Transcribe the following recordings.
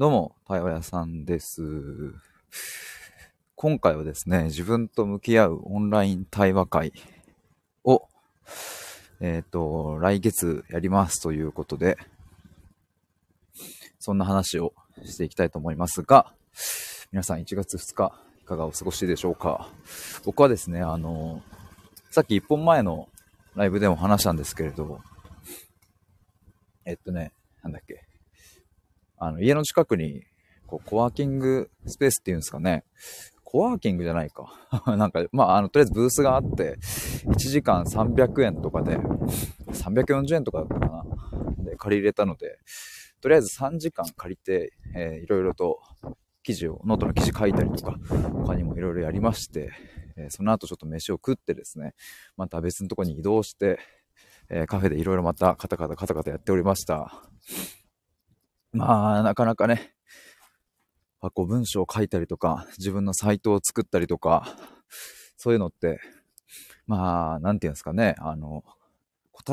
どうも、たよやさんです。今回はですね、自分と向き合うオンライン対話会を、来月やりますということで、そんな話をしていきたいと思いますが、皆さん1月2日、いかがお過ごしでしょうか。僕はですね、さっき1本前のライブでも話したんですけれど、家の近くに、コワーキングスペースっていうんですかね。コワーキングじゃないか。とりあえずブースがあって、1時間300円とかで、340円とかだったかな。で、借り入れたので、とりあえず3時間借りて、いろいろと記事を、ノートの記事書いたりとか、他にもいろいろやりまして、その後ちょっと飯を食ってですね、また別のとこに移動して、カフェでいろいろまたカタカタやっておりました。まあなかなかね、こう文章を書いたりとか自分のサイトを作ったりとか、そういうのって答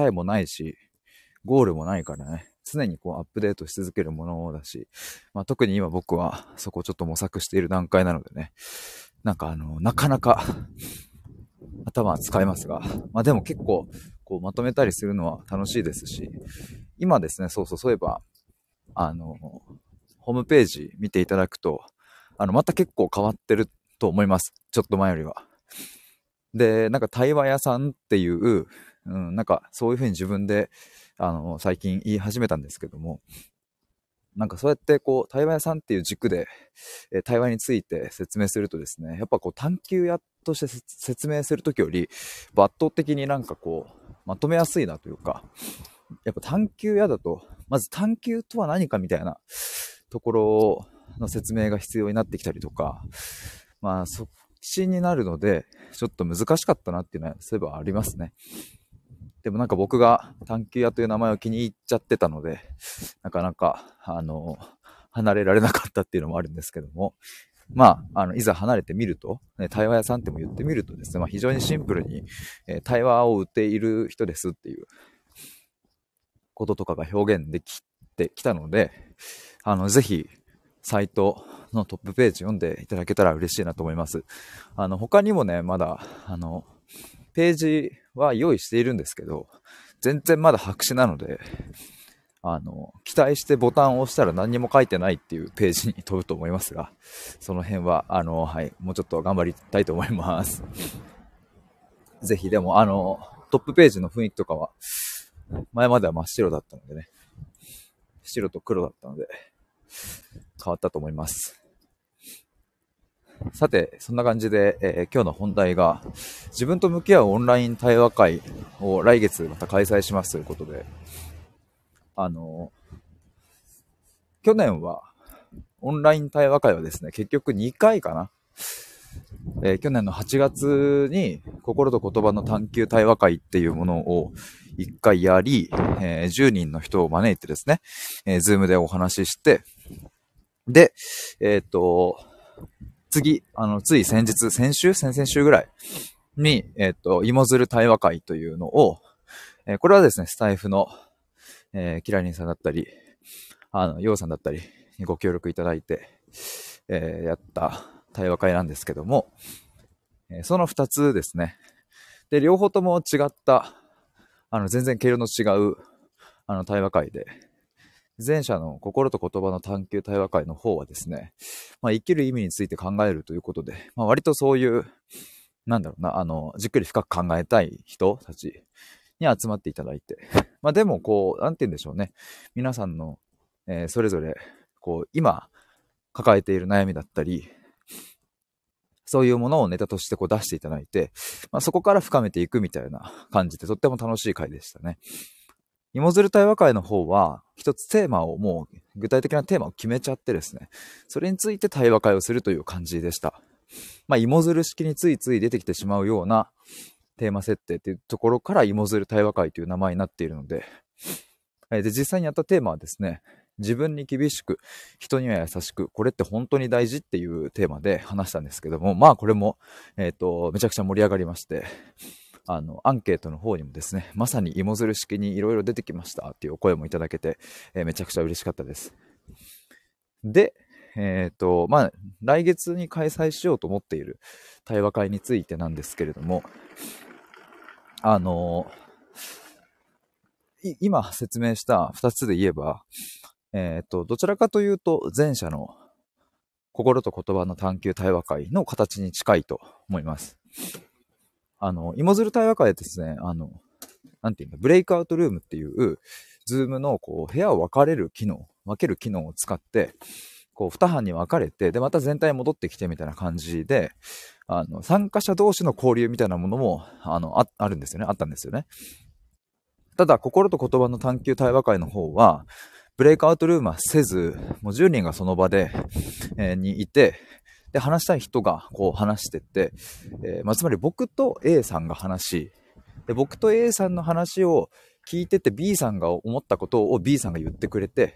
えもないしゴールもないからね、常にアップデートし続けるものだし、特に今僕はそこをちょっと模索している段階なのでね、なかなか頭は使いますが、でも結構まとめたりするのは楽しいですし、今ですね、そういえばホームページ見ていただくと、また結構変わってると思います。ちょっと前よりは。で、対話屋さんっていう、そういうふうに自分で、最近言い始めたんですけども、そうやって対話屋さんっていう軸で、対話について説明するとですね、やっぱ探求屋として説明するときより、圧倒的にまとめやすいなというか、やっぱ探求屋だと、まず探求とは何かみたいなところの説明が必要になってきたりとか、そっちになるので、ちょっと難しかったなっていうのは、そういえばありますね。でも僕が探求屋という名前を気に入っちゃってたので、離れられなかったっていうのもあるんですけども、いざ離れてみると、対話屋さんっても言ってみるとですね、非常にシンプルに、対話を売っている人ですっていう、こととかが表現できてきたので、ぜひサイトのトップページ読んでいただけたら嬉しいなと思います。他にもね、まだページは用意しているんですけど、全然まだ白紙なので、期待してボタンを押したら何にも書いてないっていうページに飛ぶと思いますが、その辺はもうちょっと頑張りたいと思います。ぜひでもトップページの雰囲気とかは。前までは真っ白だったのでね、白と黒だったので変わったと思います。さて、そんな感じで、今日の本題が自分と向き合うオンライン対話会を来月また開催しますということで、去年はオンライン対話会はですね、結局2回かな、去年の8月に心と言葉の探求対話会っていうものを1回やり、10人の人を招いてですね、ズームでお話しして、で、次、つい先々週ぐらいに、芋づる対話会というのを、これはですね、スタイフの、キラリンさんだったり、ヨウさんだったりにご協力いただいて、やった対話会なんですけども、その2つですね。で、両方とも違った、全然経路の違う、対話会で、前者の心と言葉の探求対話会の方はですね、生きる意味について考えるということで、割とそういう、じっくり深く考えたい人たちに集まっていただいて、でも皆さんの、それぞれ、今、抱えている悩みだったり、そういうものをネタとして出していただいて、そこから深めていくみたいな感じで、とっても楽しい回でしたね。芋づる対話会の方は、一つテーマをもう、具体的なテーマを決めちゃってですね、それについて対話会をするという感じでした。芋づる式についつい出てきてしまうようなテーマ設定というところから、芋づる対話会という名前になっているので、で、実際にやったテーマはですね、自分に厳しく、人には優しく、これって本当に大事っていうテーマで話したんですけども、これも、めちゃくちゃ盛り上がりまして、アンケートの方にもですね、まさに芋づる式にいろいろ出てきましたっていうお声もいただけて、めちゃくちゃ嬉しかったです。で、来月に開催しようと思っている対話会についてなんですけれども、今説明した2つで言えば、どちらかというと前者の心と言葉の探求対話会の形に近いと思います。芋づる対話会ですね、ブレイクアウトルームっていう、ズームのこう部屋を分ける機能を使って、こう2班に分かれて、で、また全体戻ってきてみたいな感じで、参加者同士の交流みたいなものも、あるんですよね、あったんですよね。ただ、心と言葉の探求対話会の方は、ブレイクアウトルームはせず、もう10人がその場で、にいて、で、話したい人がこう話してって、つまり僕と A さんが話で、僕と A さんの話を聞いてて B さんが思ったことを B さんが言ってくれて、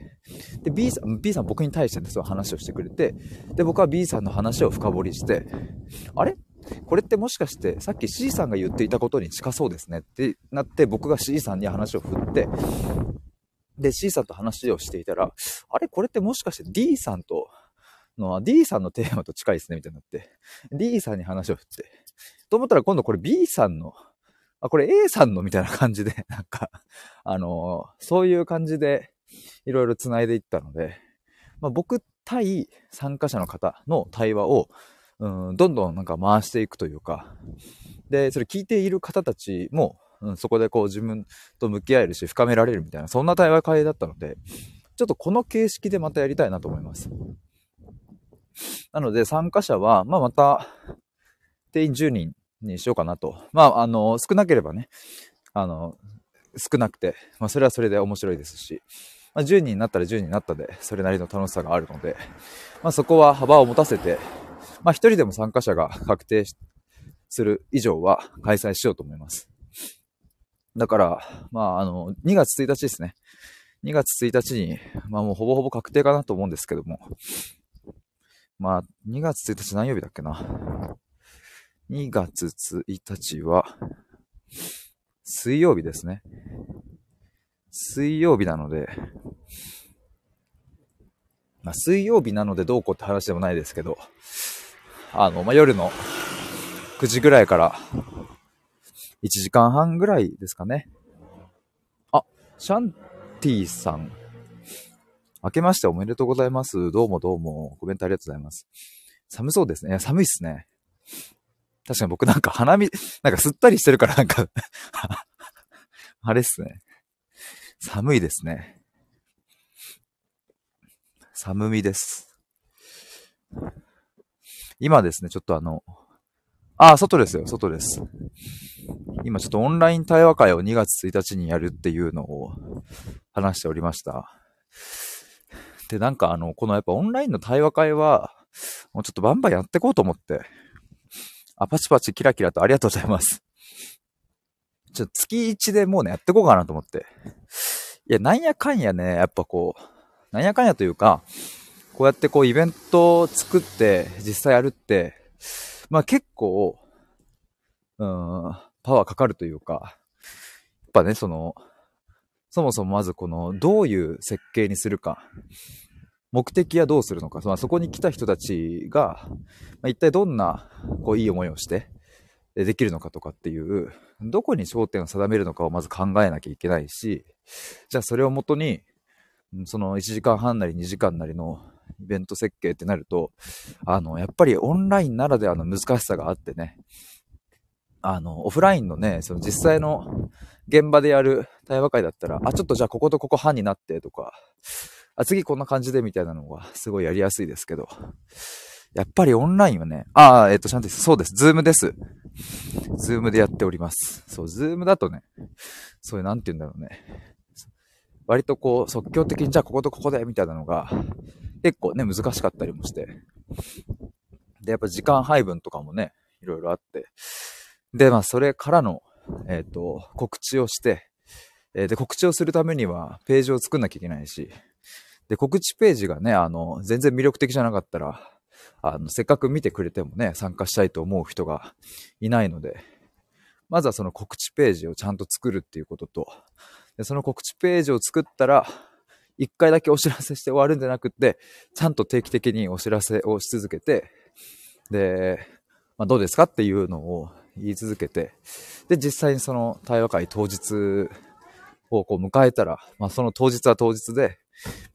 で、B さん僕に対してそういう話をしてくれて、で、僕は B さんの話を深掘りして、あれ?これってもしかしてさっき C さんが言っていたことに近そうですねってなって、僕が C さんに話を振って、で C さんと話をしていたら、あれこれってもしかして D さんのテーマと近いですねみたいになって、 D さんに話を振ってと思ったら、今度これ B さんの、これ A さんのみたいな感じで、なんかそういう感じでいろいろつないでいったので、僕対参加者の方の対話をどんどんなんか回していくというか、でそれ聞いている方たちもそこでこう自分と向き合えるし深められるみたいな、そんな対話会だったので、ちょっとこの形式でまたやりたいなと思います。なので参加者は、また定員10人にしようかなと。少なければね、少なくて、それはそれで面白いですし、10人になったら10人になったで、それなりの楽しさがあるので、そこは幅を持たせて、1人でも参加者が確定する以上は開催しようと思います。だから、2月1日ですね。2月1日に、もうほぼほぼ確定かなと思うんですけども。2月1日何曜日だっけな。2月1日は、水曜日ですね。水曜日なので、水曜日なのでどうこうって話でもないですけど、夜の9時ぐらいから、1時間半ぐらいですかね。シャンティさん。明けましておめでとうございます。どうもどうも。コメントありがとうございます。寒そうですね。寒いっすね。確かに僕なんかなんか吸ったりしてるからなんか、あれっすね。寒いですね。寒みです。今ですね、ちょっと外ですよ、外です。今ちょっとオンライン対話会を2月1日にやるっていうのを話しておりました。で、このやっぱオンラインの対話会は、もうちょっとバンバンやっていこうと思って。パチパチキラキラとありがとうございます。ちょっと月1でもうね、やっていこうかなと思って。いや、なんやかんやね、やっぱなんやかんやというか、こうやってイベントを作って、実際やるって、結構、パワーかかるというか、やっぱね、そもそもまずどういう設計にするか、目的はどうするのか、そこに来た人たちが、一体どんな、いい思いをして、できるのかとかっていう、どこに焦点を定めるのかをまず考えなきゃいけないし、じゃあそれをもとに、その1時間半なり2時間なりの、イベント設計ってなると、やっぱりオンラインならではの難しさがあってね、オフラインのね、実際の現場でやる対話会だったら、ちょっとじゃあこことここ班になってとか、次こんな感じでみたいなのがすごいやりやすいですけど、やっぱりオンラインはね、ちゃんとそうです、ズームです。ズームでやっております。そう、ズームだとね、そういうなんて言うんだろうね、割と即興的にじゃあこことここでみたいなのが、結構ね、難しかったりもして。で、やっぱ時間配分とかもね、いろいろあって。で、それからの、告知をして、で、告知をするためには、ページを作んなきゃいけないし、で、告知ページがね、全然魅力的じゃなかったら、せっかく見てくれてもね、参加したいと思う人がいないので、まずはその告知ページをちゃんと作るっていうことと、で、その告知ページを作ったら、一回だけお知らせして終わるんじゃなくって、ちゃんと定期的にお知らせをし続けて、で、まあ、どうですかっていうのを言い続けて、で、実際にその対話会当日をこう迎えたら、まあ、その当日は当日で、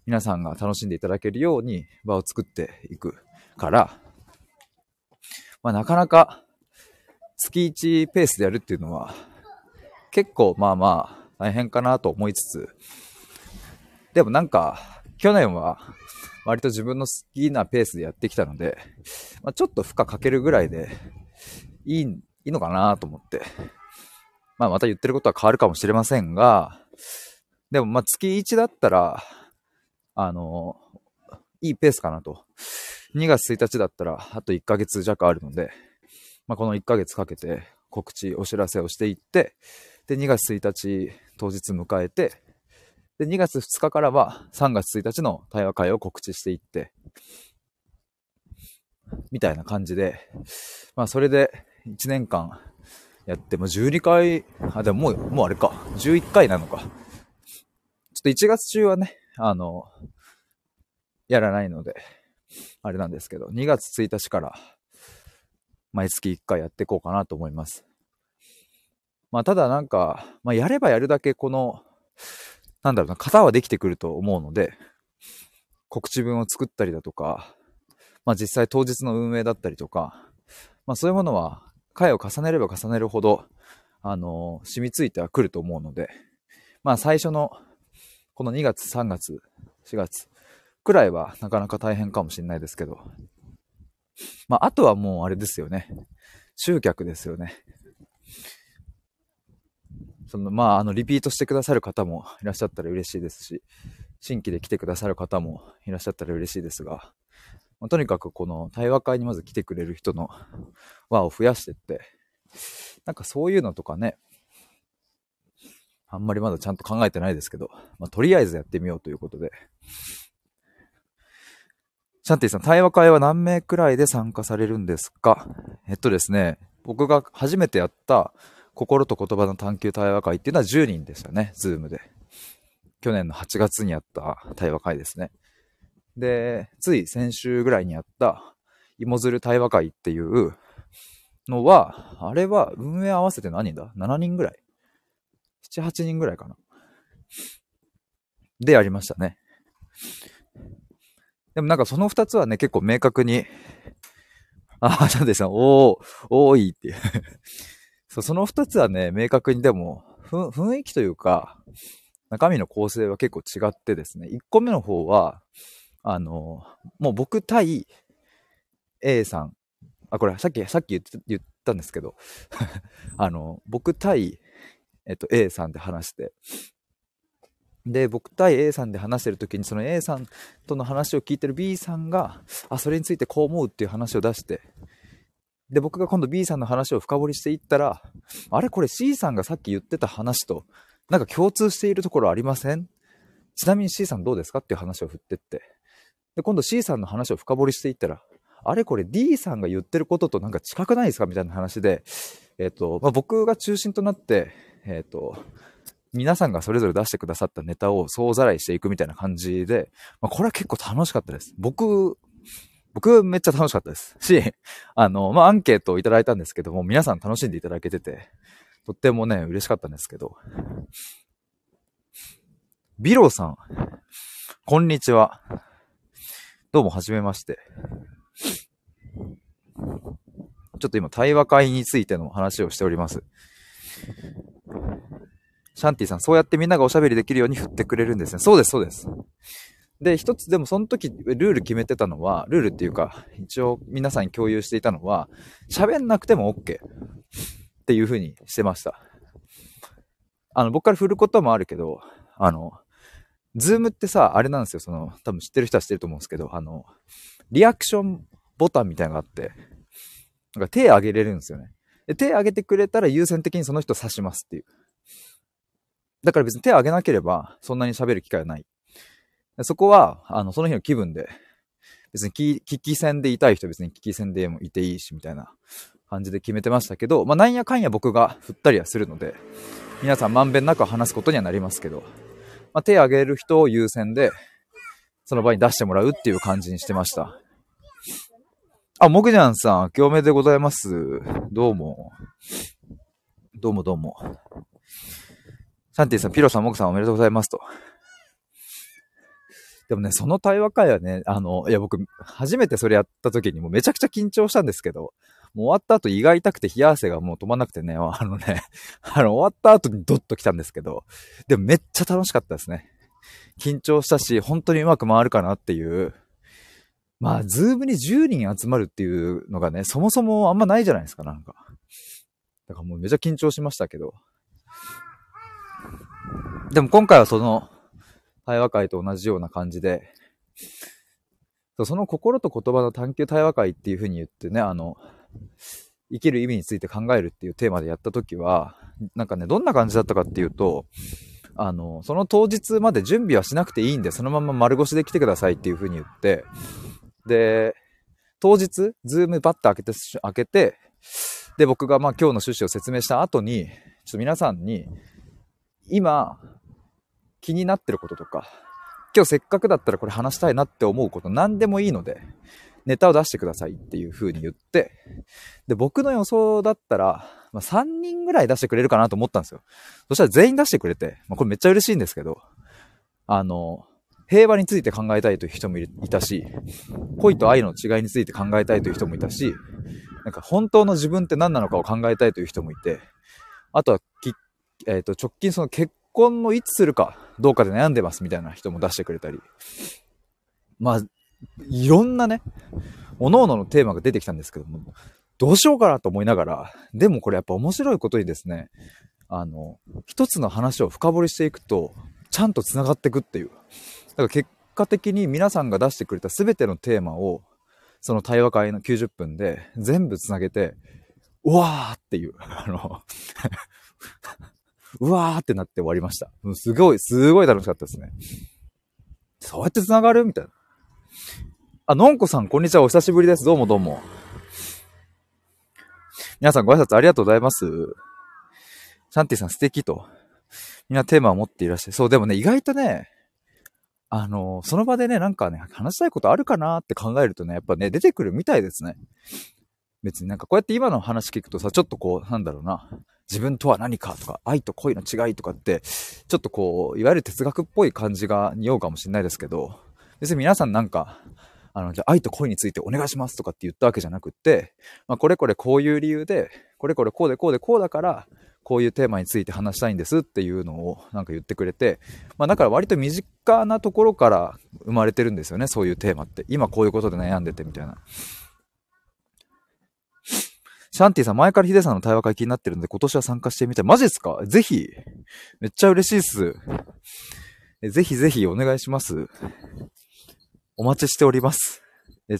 皆さんが楽しんでいただけるように場を作っていくから、まあ、なかなか月1ペースでやるっていうのは結構まあまあ大変かなと思いつつ、でもなんか去年は割と自分の好きなペースでやってきたので、まあ、ちょっと負荷かけるぐらいでいいのかなと思って、まあ、また言ってることは変わるかもしれませんが、でもまあ月1だったらいいペースかなと。2月1日だったらあと1ヶ月弱あるので、まあ、この1ヶ月かけて告知お知らせをしていって、で2月1日当日迎えて、で2月2日からは3月1日の対話会を告知していってみたいな感じで、まあそれで1年間やっても12回、あ、でももうあれか、11回なのか。ちょっと1月中はねやらないのであれなんですけど、2月1日から毎月1回やっていこうかなと思います。まあただなんか、まあ、やればやるだけこのなんだろうな、型はできてくると思うので、告知文を作ったりだとか、まあ実際当日の運営だったりとか、まあそういうものは回を重ねれば重ねるほど染みついてはくると思うので、まあ最初のこの2月3月4月くらいはなかなか大変かもしれないですけど、まああとはもうあれですよね、集客ですよね。そのまあリピートしてくださる方もいらっしゃったら嬉しいですし、新規で来てくださる方もいらっしゃったら嬉しいですが、まあ、とにかくこの対話会にまず来てくれる人の輪を増やしてって、なんかそういうのとかね、あんまりまだちゃんと考えてないですけど、まあ、とりあえずやってみようということで。シャンティさん、対話会は何名くらいで参加されるんですか？ですね、僕が初めてやった心と言葉の探求対話会っていうのは10人でしたね、ズームで。去年の8月にやった対話会ですね。で、つい先週ぐらいにやった芋づる対話会っていうのは、あれは運営合わせて何人だ？ 7 人ぐらい。7、8人ぐらいかな。でやりましたね。でもなんかその2つはね、結構明確に、あ、なんでした、多いっていう。その2つはね、明確にでも、雰囲気というか、中身の構成は結構違ってですね、1個目の方は、もう僕対 A さん、あ、これさっき言ったんですけど、僕対、A さんで話して、で、僕対 A さんで話してるときに、その A さんとの話を聞いてる B さんが、あ、それについてこう思うっていう話を出して、で、僕が今度 B さんの話を深掘りしていったら、あれこれ C さんがさっき言ってた話と、なんか共通しているところありません？ちなみに C さんどうですかっていう話を振ってって。で、今度 C さんの話を深掘りしていったら、あれこれ D さんが言ってることとなんか近くないですかみたいな話で、まあ、僕が中心となって、皆さんがそれぞれ出してくださったネタを総ざらいしていくみたいな感じで、まあ、これは結構楽しかったです。僕めっちゃ楽しかったですし、まあ、アンケートをいただいたんですけども、皆さん楽しんでいただけてて、とってもね、嬉しかったんですけど。ビロさん、こんにちは。どうもはじめまして。ちょっと今、対話会についての話をしております。シャンティさん、そうやってみんながおしゃべりできるように振ってくれるんですね。そうです、そうです。で、一つでもその時ルール決めてたのは、ルールっていうか、一応皆さんに共有していたのは、喋んなくても OK っていう風にしてました。僕から振ることもあるけど、ズームってさ、あれなんですよ、多分知ってる人は知ってると思うんですけど、リアクションボタンみたいなのがあって、なんか手を挙げれるんですよね。で、手を挙げてくれたら優先的にその人を指しますっていう。だから別に手を挙げなければ、そんなに喋る機会はない。そこは、その日の気分で、別に危機戦でいたい人は別に危機戦でもいていいし、みたいな感じで決めてましたけど、まあ、なんやかんや僕が振ったりはするので、皆さんまんべんなく話すことにはなりますけど、まあ、手を挙げる人を優先で、その場に出してもらうっていう感じにしてました。あ、もぐじゃんさん、明けおめでございます。どうも。どうもどうも。サンティさん、ピロさん、もぐさん、おめでとうございますと。でもね、その対話会はね、いや僕、初めてそれやった時にもうめちゃくちゃ緊張したんですけど、もう終わった後胃が痛くて冷や汗がもう止まんなくてね、終わった後にドッと来たんですけど、でもめっちゃ楽しかったですね。緊張したし、本当にうまく回るかなっていう。まあ、ズームに10人集まるっていうのがね、そもそもあんまないじゃないですか、なんか。だからもうめちゃ緊張しましたけど。でも今回はその、対話会と同じような感じで、その心と言葉の探求対話会っていう風に言ってね、生きる意味について考えるっていうテーマでやったときは、なんかね、どんな感じだったかっていうと、その当日まで準備はしなくていいんで、そのまま丸腰で来てくださいっていう風に言って、で、当日、ズームバッと開けて、で、僕がまあ今日の趣旨を説明した後に、ちょっと皆さんに、今、気になってることとか、今日せっかくだったらこれ話したいなって思うこと何でもいいので、ネタを出してくださいっていう風に言って、で、僕の予想だったら、まあ、3人ぐらい出してくれるかなと思ったんですよ。そしたら全員出してくれて、まあ、これめっちゃ嬉しいんですけど、平和について考えたいという人もいたし、恋と愛の違いについて考えたいという人もいたし、なんか本当の自分って何なのかを考えたいという人もいて、あとは直近その結婚のいつするかどうかで悩んでますみたいな人も出してくれたり、まあいろんなね各々のテーマが出てきたんですけども、どうしようかなと思いながら、でもこれやっぱ面白いことにですね、一つの話を深掘りしていくとちゃんとつながっていくっていう、だから結果的に皆さんが出してくれた全てのテーマをその対話会の90分で全部つなげて、うわーっていううわーってなって終わりました。すごい楽しかったですね。そうやって繋がるみたいな。あ、のんこさん、こんにちは。お久しぶりです。どうもどうも。皆さんご挨拶ありがとうございます。シャンティさん素敵と。みんなテーマを持っていらっしゃる。そう、でもね、意外とね、その場でね、なんかね、話したいことあるかなって考えるとね、やっぱね、出てくるみたいですね。別になんかこうやって今の話聞くとさ、ちょっとこう、なんだろうな。自分とは何かとか、愛と恋の違いとかって、ちょっとこう、いわゆる哲学っぽい感じが似合うかもしれないですけど、別に皆さんなんか、じゃあ愛と恋についてお願いしますとかって言ったわけじゃなくって、まあ、これこれこういう理由で、これこれこうでこうでこうだから、こういうテーマについて話したいんですっていうのをなんか言ってくれて、まあだから割と身近なところから生まれてるんですよね、そういうテーマって。今こういうことで悩んでてみたいな。シャンティさん、前からヒデさんの対話会気になってるので今年は参加してみたい。マジですか？ぜひ。めっちゃ嬉しいっす。ぜひぜひお願いします。お待ちしております。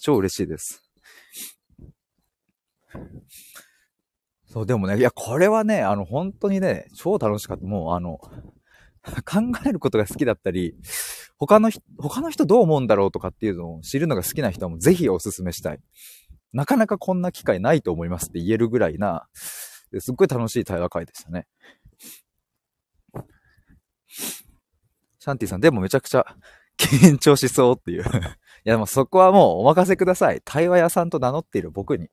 超嬉しいです。そう、でもね、いや、これはね、本当にね、超楽しかった。もう、考えることが好きだったり、他の人どう思うんだろうとかっていうのを知るのが好きな人はもうぜひおすすめしたい。なかなかこんな機会ないと思いますって言えるぐらいな、すっごい楽しい対話会でしたね。シャンティさん、でもめちゃくちゃ緊張しそうっていう。いや、もうそこはもうお任せください。対話屋さんと名乗っている僕に。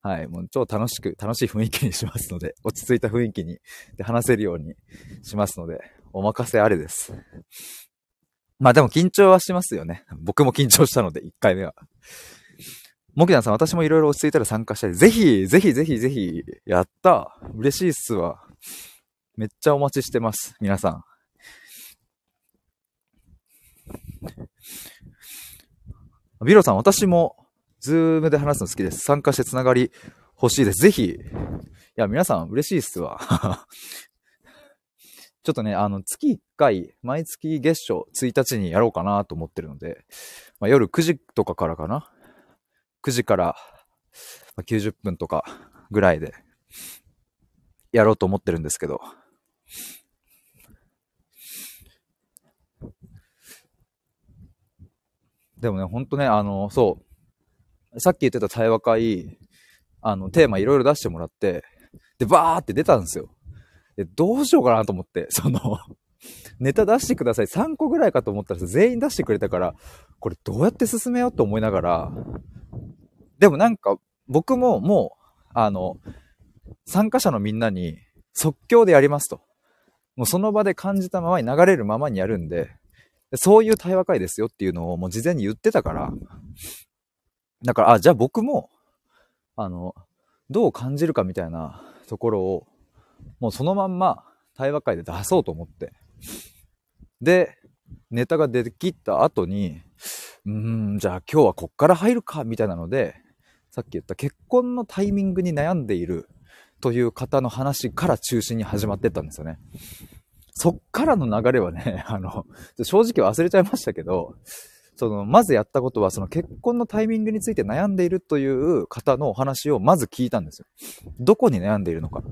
はい、もう超楽しい雰囲気にしますので、落ち着いた雰囲気にで話せるようにしますので、お任せあれです。まあでも緊張はしますよね。僕も緊張したので、1回目は。モキダンさん、私もいろいろ落ち着いたら参加したい。ぜひ、ぜひ、ぜひ、ぜひ、やった。嬉しいっすわ。めっちゃお待ちしてます、皆さん。ビロさん、私も、ズームで話すの好きです。参加してつながり欲しいです。ぜひ。いや、皆さん、嬉しいっすわ。ちょっとね、月1回、毎月月初1日にやろうかなと思ってるので、まあ、夜9時とかからかな。9時から90分とかぐらいでやろうと思ってるんですけど、でもね、ほんとね、そうさっき言ってた対話会、テーマいろいろ出してもらって、でバーって出たんですよ。でどうしようかなと思って、ネタ出してください3個ぐらいかと思ったら全員出してくれたから、これどうやって進めようと思いながら、でもなんか僕ももう参加者のみんなに即興でやりますと、もうその場で感じたままに流れるままにやるんで、そういう対話会ですよっていうのをもう事前に言ってたから、だからじゃあ僕もどう感じるかみたいなところをもうそのまんま対話会で出そうと思って、でネタが出てきった後にじゃあ今日はこっから入るかみたいなので、さっき言った結婚のタイミングに悩んでいるという方の話から中心に始まってったんですよね。そっからの流れはね、正直忘れちゃいましたけど、まずやったことは、結婚のタイミングについて悩んでいるという方のお話をまず聞いたんですよ。どこに悩んでいるのか。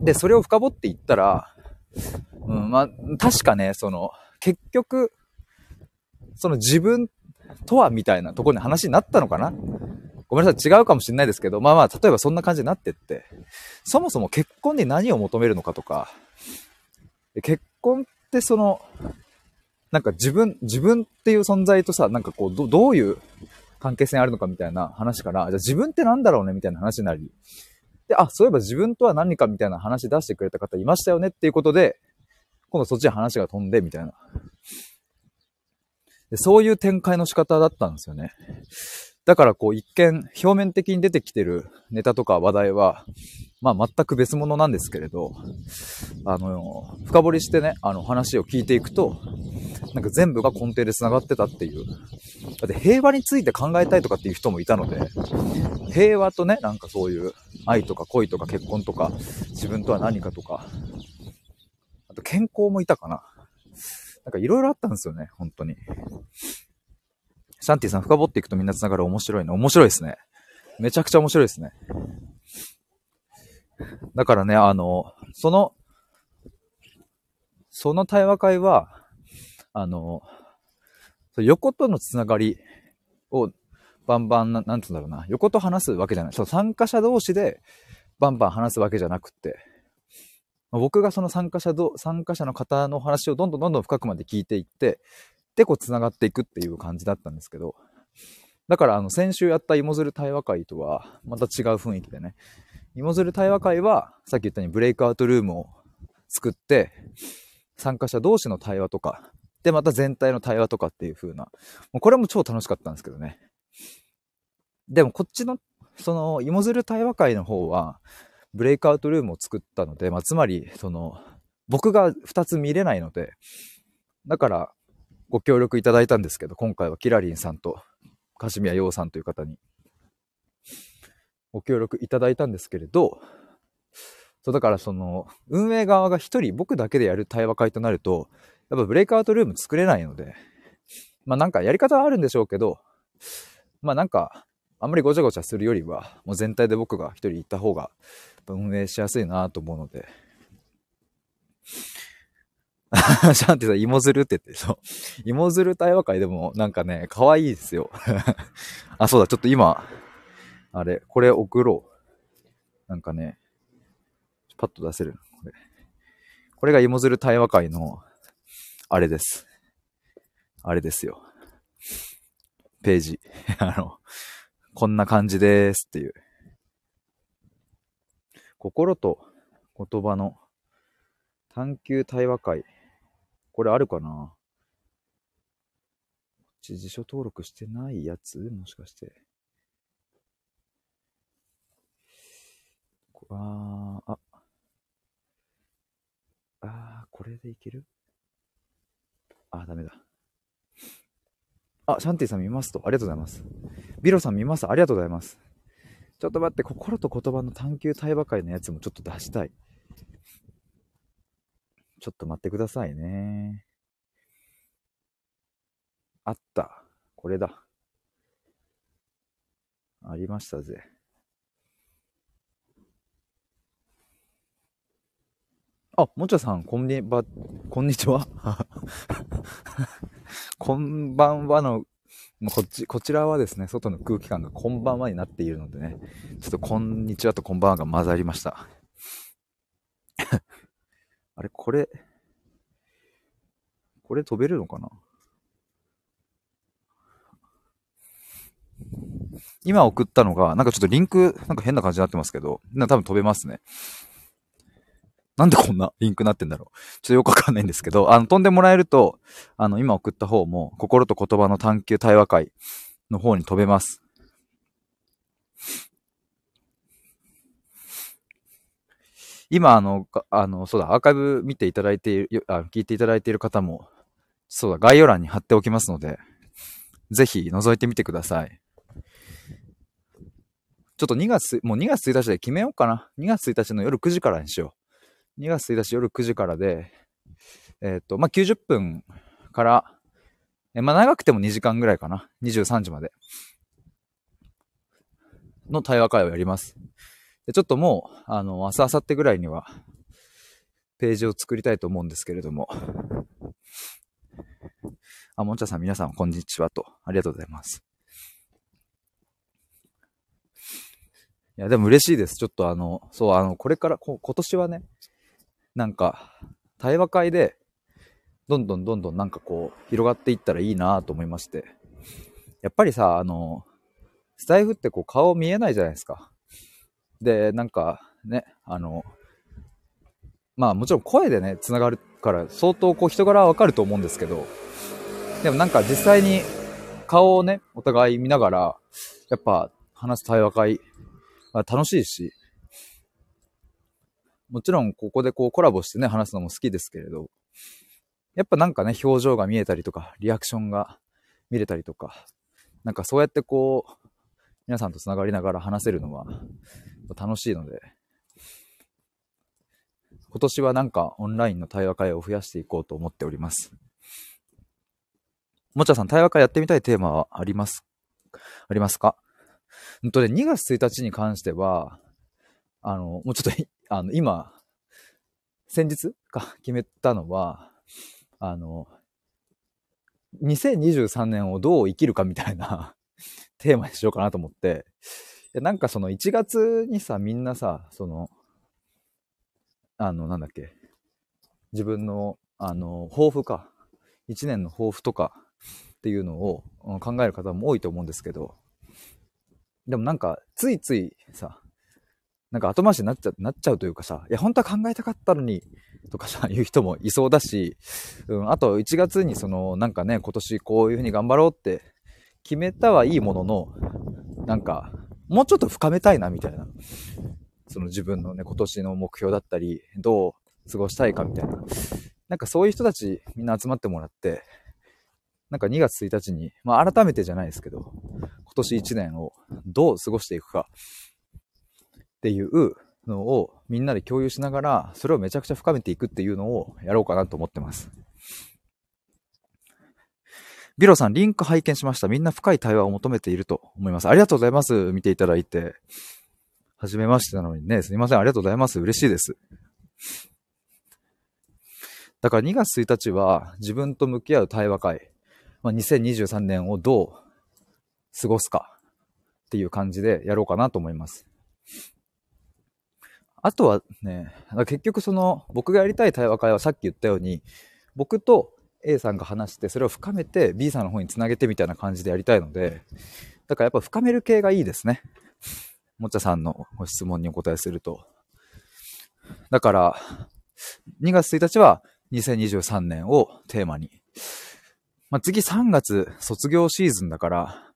で、それを深掘っていったら、確かね、結局、自分とはみたいなところに話になったのかな。ごめんなさい、違うかもしれないですけど、例えばそんな感じになってって、そもそも結婚に何を求めるのかとか、結婚ってなんか自分っていう存在とさ、なんかこう、どういう関係性あるのかみたいな話から、じゃあ自分ってなんだろうねみたいな話になり、で、そういえば自分とは何かみたいな話出してくれた方いましたよねっていうことで、今度そっちに話が飛んでみたいな。で、そういう展開の仕方だったんですよね。だからこう一見表面的に出てきてるネタとか話題は全く別物なんですけれど、深掘りしてね、話を聞いていくと、なんか全部が根底で繋がってたっていう。だって平和について考えたいとかっていう人もいたので、平和とね、なんかそういう愛とか恋とか結婚とか自分とは何かとか、あと健康もいたかな。なんかいろいろあったんですよね、本当に。シャンティさん、深掘っていくとみんな繋がる。面白いね。面白いですね。めちゃくちゃ面白いですね。だからね、その対話会は、横とのつながりをバンバン、なんて言うんだろうな、横と話すわけじゃない。参加者同士でバンバン話すわけじゃなくて、僕が参加者の方の話をどんどん深くまで聞いていって、でこう繋がっていくっていう感じだったんですけど、だから先週やった芋づる対話会とはまた違う雰囲気でね、芋づる対話会はさっき言ったようにブレイクアウトルームを作って、参加者同士の対話とかでまた全体の対話とかっていう風な、もうこれも超楽しかったんですけどね。でもこっちの芋づる対話会の方はブレイクアウトルームを作ったので、つまり僕が2つ見れないので、だからご協力いただいたんですけど、今回はキラリンさんとカシミヤヨウさんという方にご協力いただいたんですけれど、だから運営側が一人僕だけでやる対話会となると、やっぱブレイクアウトルーム作れないので、なんかやり方はあるんでしょうけど、なんかあんまりごちゃごちゃするよりは、もう全体で僕が一人行った方が運営しやすいなと思うので、シャンティさん、芋づるって言って、芋づる対話会でもなんかね、可愛いですよ。そうだ、ちょっと今、これ送ろう。なんかね、パッと出せる。これが芋づる対話会の、です。ですよ。ページ。こんな感じですっていう。心と言葉の探求対話会。これあるかな？こっち辞書登録してないやつ？もしかして。これでいける？ダメだ。シャンティさん見ますと。ありがとうございます。ビロさん見ます。ありがとうございます。ちょっと待って、心と言葉の探求対話会のやつもちょっと出したい。ちょっと待ってくださいね。あった。これだ。ありましたぜ。もちゃさん、こんにちは。こんばんはの、こちらはですね、外の空気感がこんばんはになっているのでね、ちょっとこんにちはとこんばんはが混ざりました。これ、これ飛べるのかな。今送ったのが、なんかちょっとリンク、なんか変な感じになってますけど、多分飛べますね。なんでこんなリンクになってんだろう。ちょっとよくわかんないんですけど、飛んでもらえると、今送った方も、心と言葉の探求対話会の方に飛べます。今、そうだ、アーカイブ見ていただいている、聞いていただいている方も、そうだ、概要欄に貼っておきますので、ぜひ覗いてみてください。ちょっと2月1日で決めようかな。2月1日の夜9時からにしよう。2月1日夜9時からで、90分から、長くても2時間ぐらいかな。23時までの対話会をやります。でちょっともう、明日、明後日ぐらいには、ページを作りたいと思うんですけれども。もんちゃさん、皆さん、こんにちはと。ありがとうございます。いや、でも嬉しいです。ちょっとそう、これから、今年はね、なんか、対話会で、どんどんなんかこう、広がっていったらいいなと思いまして。やっぱりさ、スタイフってこう、顔見えないじゃないですか。で、なんかね、まあもちろん声でね、つながるから相当こう人柄はわかると思うんですけど、でもなんか実際に顔をね、お互い見ながら、やっぱ話す対話会は楽しいし、もちろんここでこうコラボしてね、話すのも好きですけれど、やっぱなんかね、表情が見えたりとか、リアクションが見れたりとか、なんかそうやってこう、皆さんとつながりながら話せるのは楽しいので、今年はなんかオンラインの対話会を増やしていこうと思っております。もちゃさん、対話会やってみたいテーマはありますか？2月1日に関しては、もうちょっと今、先日か決めたのは、2023年をどう生きるかみたいなテーマにしようかなと思って、なんかその1月にさ、みんなさ、なんだっけ、自分の、抱負か、1年の抱負とかっていうのを考える方も多いと思うんですけど、でもなんか、ついついさ、なんか後回しになっちゃうというかさ、いや、本当は考えたかったのに、とかさ、いう人もいそうだし、あと1月になんかね、今年こういうふうに頑張ろうって、決めたはいいものの、なんかもうちょっと深めたいなみたいな、その自分のね今年の目標だったりどう過ごしたいかみたいな、なんかそういう人たちみんな集まってもらって、なんか2月1日に、まあ改めてじゃないですけど、今年1年をどう過ごしていくかっていうのをみんなで共有しながら、それをめちゃくちゃ深めていくっていうのをやろうかなと思ってます。ビロさん、リンク拝見しました。みんな深い対話を求めていると思います。ありがとうございます。見ていただいて。はじめましてなのにね、すみません。ありがとうございます。嬉しいです。だから2月1日は自分と向き合う対話会。2023年をどう過ごすかっていう感じでやろうかなと思います。あとはね、結局僕がやりたい対話会はさっき言ったように、僕とA さんが話して、それを深めて B さんの方につなげてみたいな感じでやりたいので、だからやっぱ深める系がいいですね。もっちゃさんのご質問にお答えすると。だから、2月1日は2023年をテーマに。次3月卒業シーズンだから、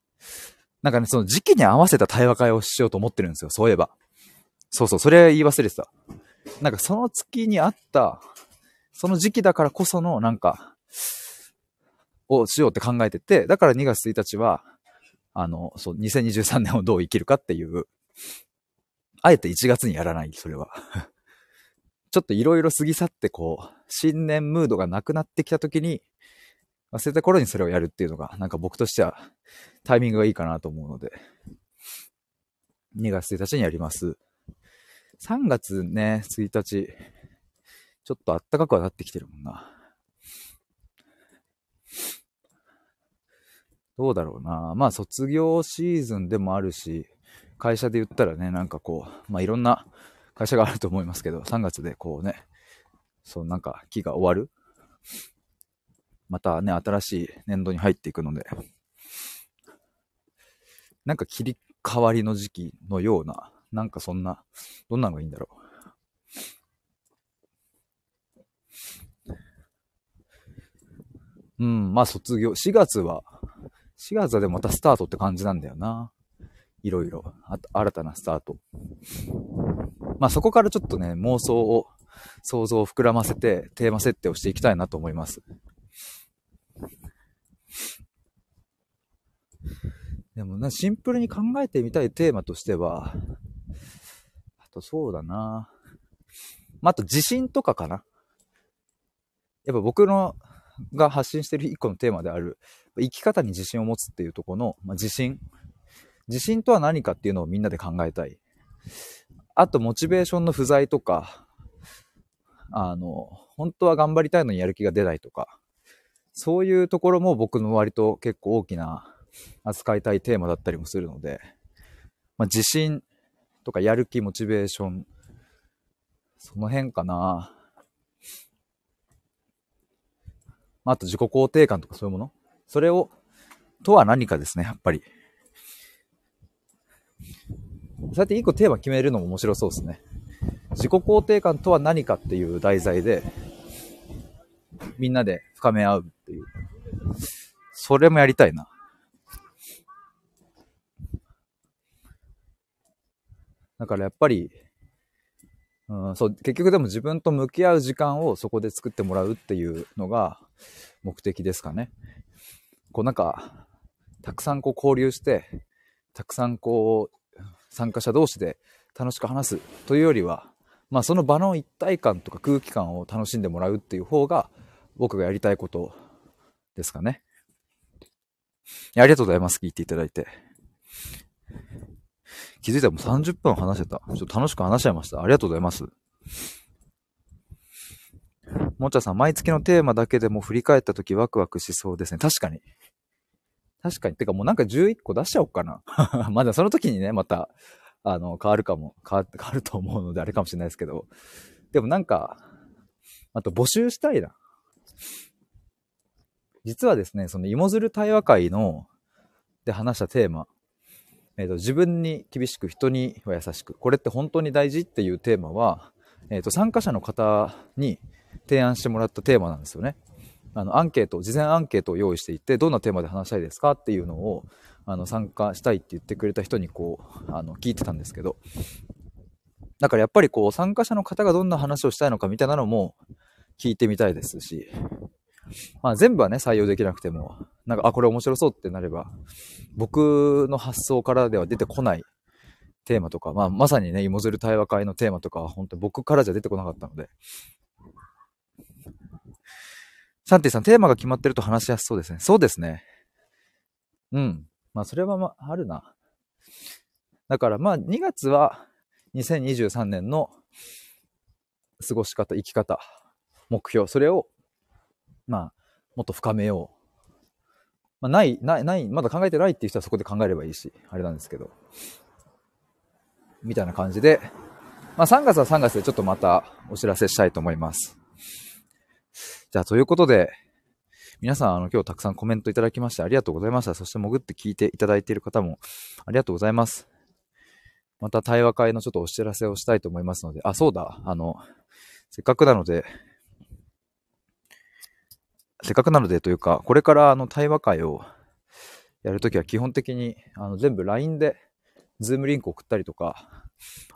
なんかね、その時期に合わせた対話会をしようと思ってるんですよ、そういえば。そうそう、それ言い忘れてた。なんかその月に合った、その時期だからこそのなんか、をしようって考えてて、だから2月1日は、2023年をどう生きるかっていう、あえて1月にやらない、それは。ちょっといろいろ過ぎ去ってこう、新年ムードがなくなってきた時に、忘れた頃にそれをやるっていうのが、なんか僕としてはタイミングがいいかなと思うので、2月1日にやります。3月ね、1日、ちょっと暖かくはなってきてるもんな。どうだろうな。卒業シーズンでもあるし、会社で言ったらね、なんかこう、いろんな会社があると思いますけど、3月でこうね、なんか期が終わるまたね、新しい年度に入っていくので、なんか切り替わりの時期のような、なんかそんな、どんなのがいいんだろう。うん、まあ卒業、4月はでもまたスタートって感じなんだよな。いろいろ、新たなスタート。まあそこからちょっとね、妄想を、想像を膨らませて、テーマ設定をしていきたいなと思います。でもな、シンプルに考えてみたいテーマとしては、あとそうだな。まあ、あと地震とかかな。やっぱ僕の、が発信してる一個のテーマである生き方に自信を持つっていうところの、まあ、自信とは何かっていうのをみんなで考えたい。あとモチベーションの不在とか、本当は頑張りたいのにやる気が出ないとか、そういうところも僕の割と結構大きな扱いたいテーマだったりもするので、まあ、自信とかやる気、モチベーション、その辺かな。あと自己肯定感とかそういうもの、それをとは何かですね。やっぱりそうやって一個テーマ決めるのも面白そうですね。自己肯定感とは何かっていう題材でみんなで深め合うっていう、それもやりたいな。だからやっぱり、そう結局でも自分と向き合う時間をそこで作ってもらうっていうのが目的ですかね。こうなんかたくさんこう交流して、たくさんこう参加者同士で楽しく話すというよりは、まあその場の一体感とか空気感を楽しんでもらうっていう方が僕がやりたいことですかね。ありがとうございます、聞いていただいて。気づいたらもう30分話してた。ちょっと楽しく話しちゃいました。ありがとうございます。もちゃさん、毎月のテーマだけでも振り返ったときワクワクしそうですね。確かに。てかもうなんか11個出しちゃおうかな。まだその時にね、また、変わると思うのであれかもしれないですけど。でもなんか、あと募集したいな。実はですね、その芋づる対話会の、で話したテーマ。自分に厳しく、人には優しく、これって本当に大事っていうテーマは、参加者の方に提案してもらったテーマなんですよね。事前アンケートを用意していて、どんなテーマで話したいですかっていうのを参加したいって言ってくれた人にこう聞いてたんですけど、だからやっぱりこう参加者の方がどんな話をしたいのかみたいなのも聞いてみたいですし、まあ、全部はね採用できなくても、なんかこれ面白そうってなれば、僕の発想からでは出てこないテーマとか、まあ、まさにね芋づる対話会のテーマとかは本当に僕からじゃ出てこなかったので。サンティさん、テーマが決まってると話しやすそうですね。そうですね。うん。まあそれはまああるな。だからまあ2月は2023年の過ごし方、生き方、目標、それをまあもっと深めよう、まあ、まだ考えてないっていう人はそこで考えればいいし、あれなんですけど、みたいな感じで、まあ、3月は3月でちょっとまたお知らせしたいと思います。じゃあということで、皆さん今日たくさんコメントいただきましてありがとうございました。そして潜って聞いていただいている方もありがとうございます。また対話会のちょっとお知らせをしたいと思いますので、そうだ、せっかくなのでというか、これから対話会をやるときは基本的に全部 LINE で Zoom リンク送ったりとか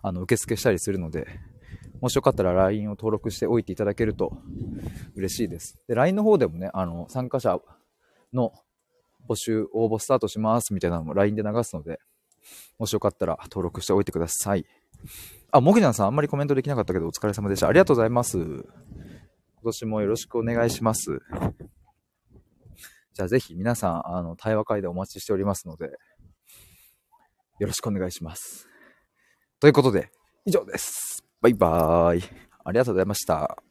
受付したりするので、もしよかったら LINE を登録しておいていただけると嬉しいです。で LINE の方でもね、参加者の応募スタートしますみたいなのも LINE で流すので、もしよかったら登録しておいてください。もぐちゃんさん、あんまりコメントできなかったけどお疲れ様でした。ありがとうございます。今年もよろしくお願いします。じゃあぜひ皆さん、対話会でお待ちしておりますので、よろしくお願いします。ということで、以上です。バイバーイ。ありがとうございました。